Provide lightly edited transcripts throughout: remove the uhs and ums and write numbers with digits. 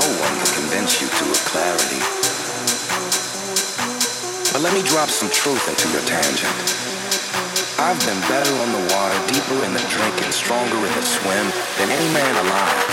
no one will convince you to a clarity. But let me drop some truth into your tangent. I've been better on the water, deeper in the drink, and stronger in the swim than any man alive.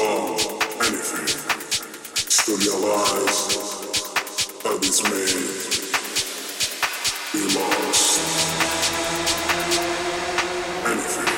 love anything. Still realize that it's made be lost. Anything.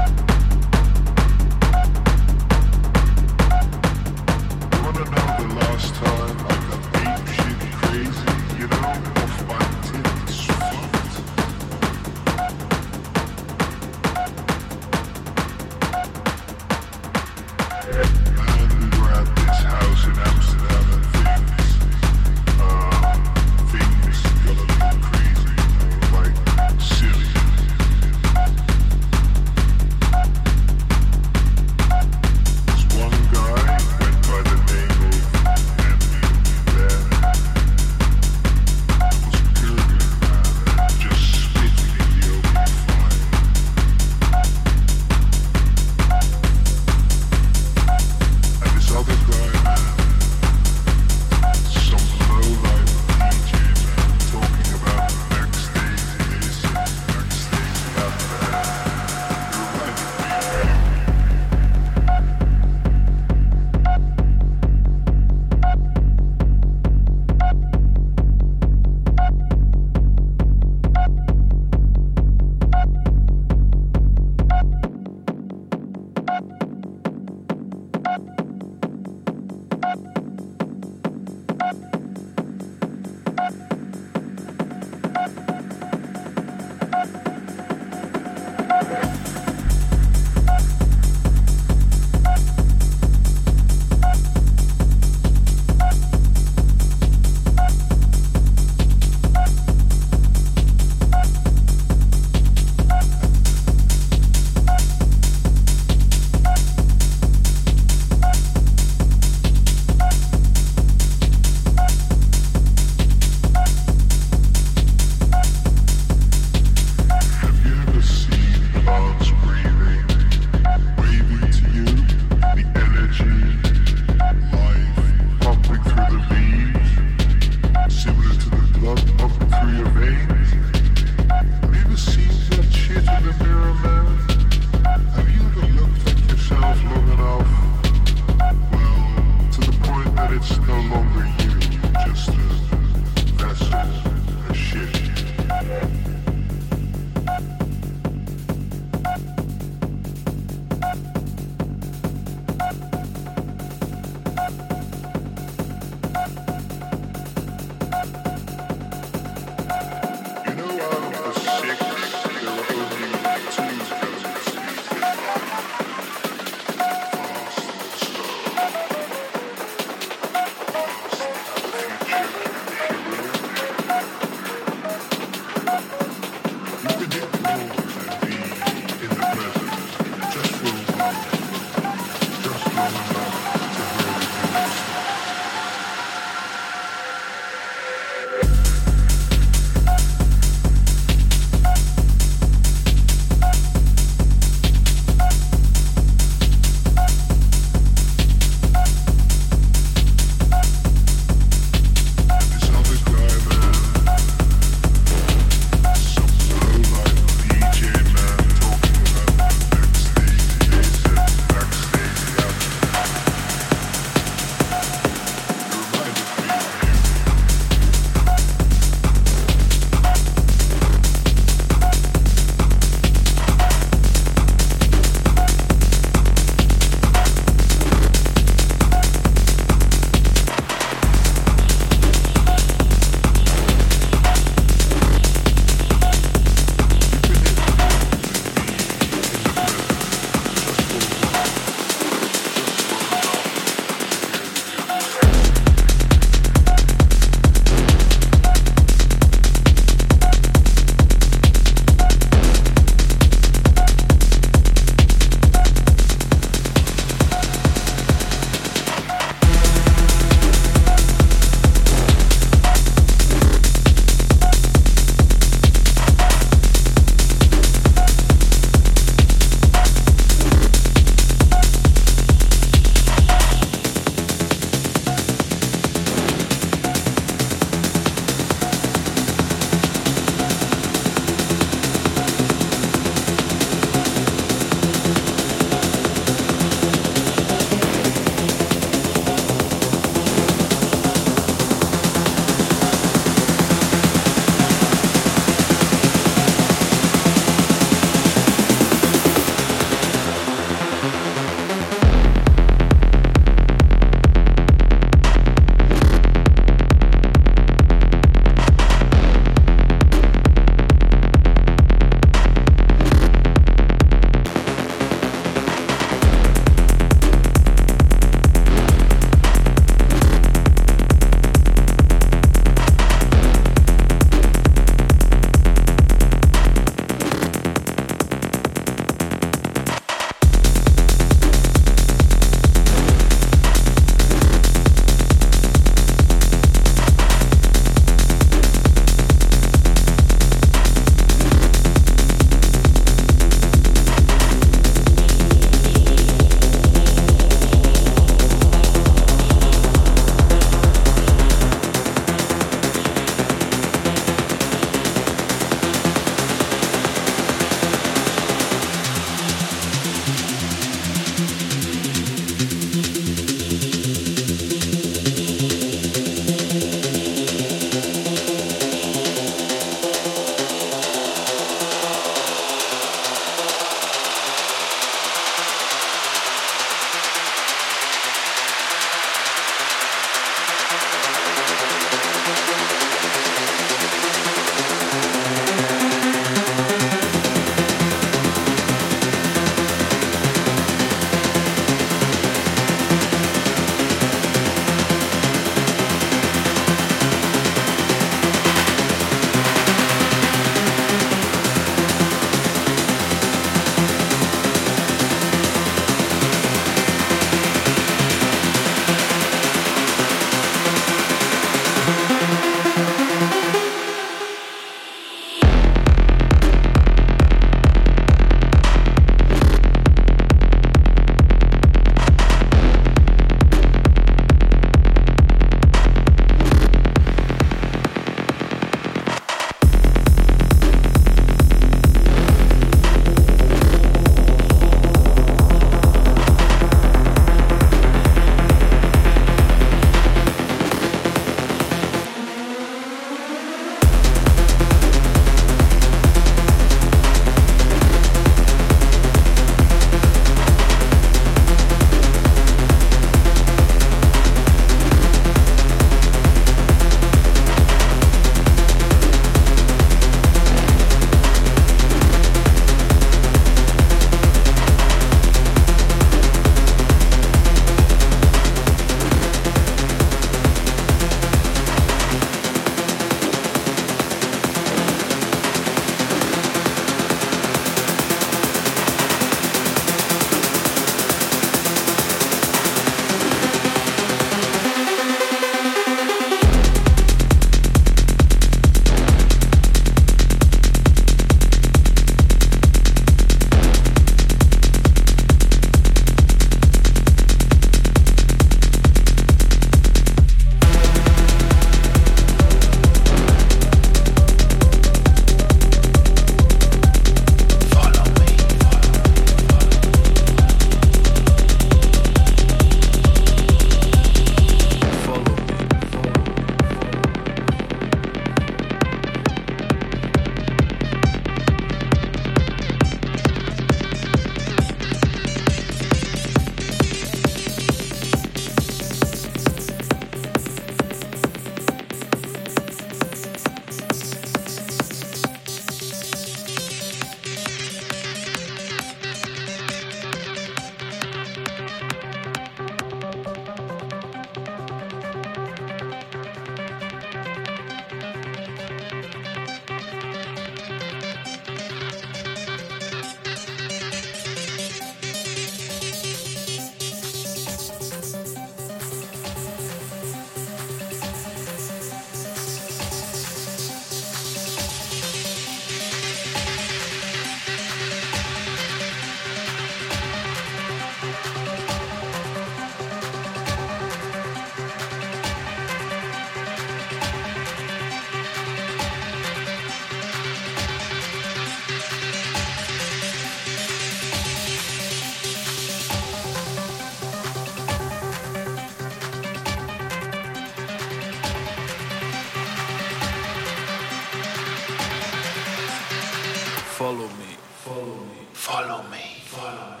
Follow me. Follow me. Follow me. Follow me.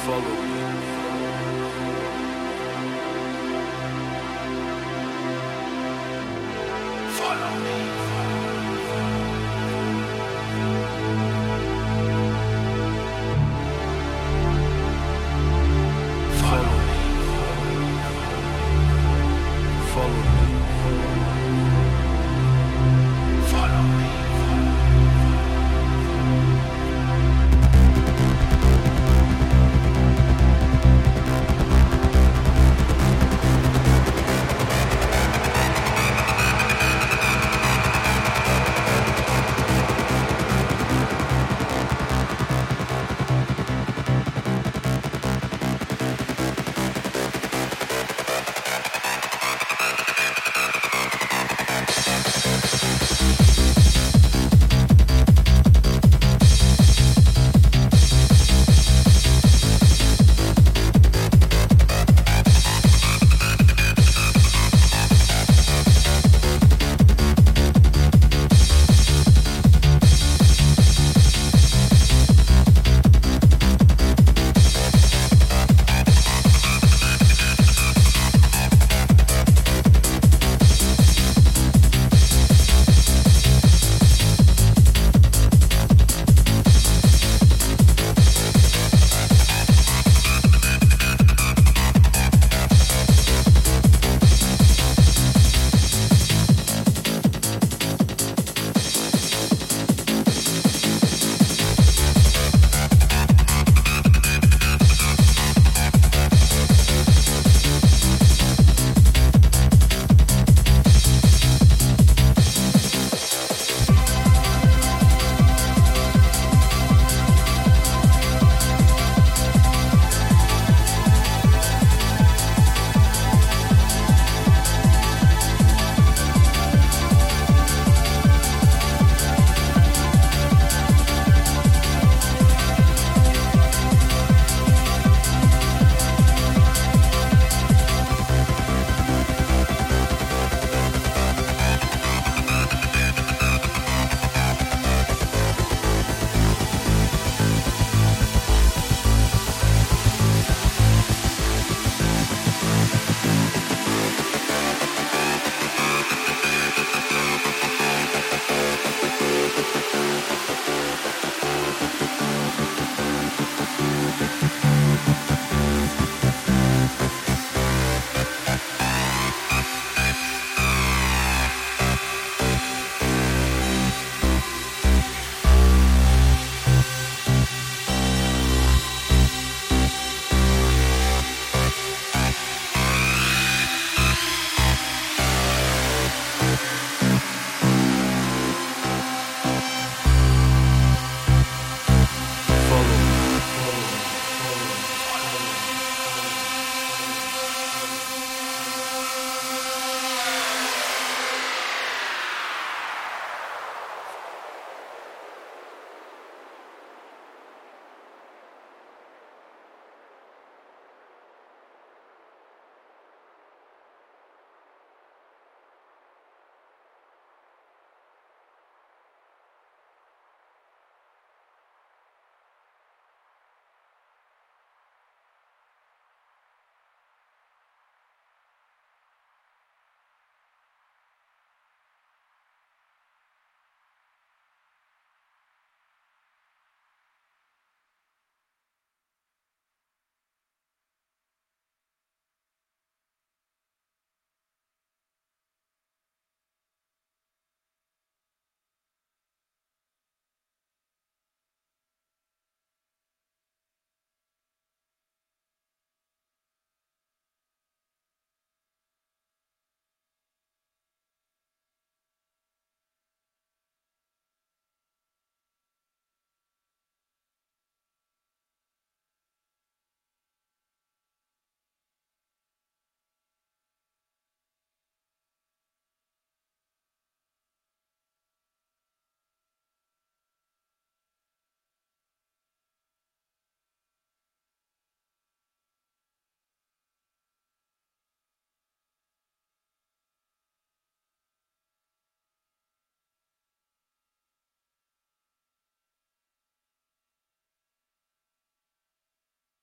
Follow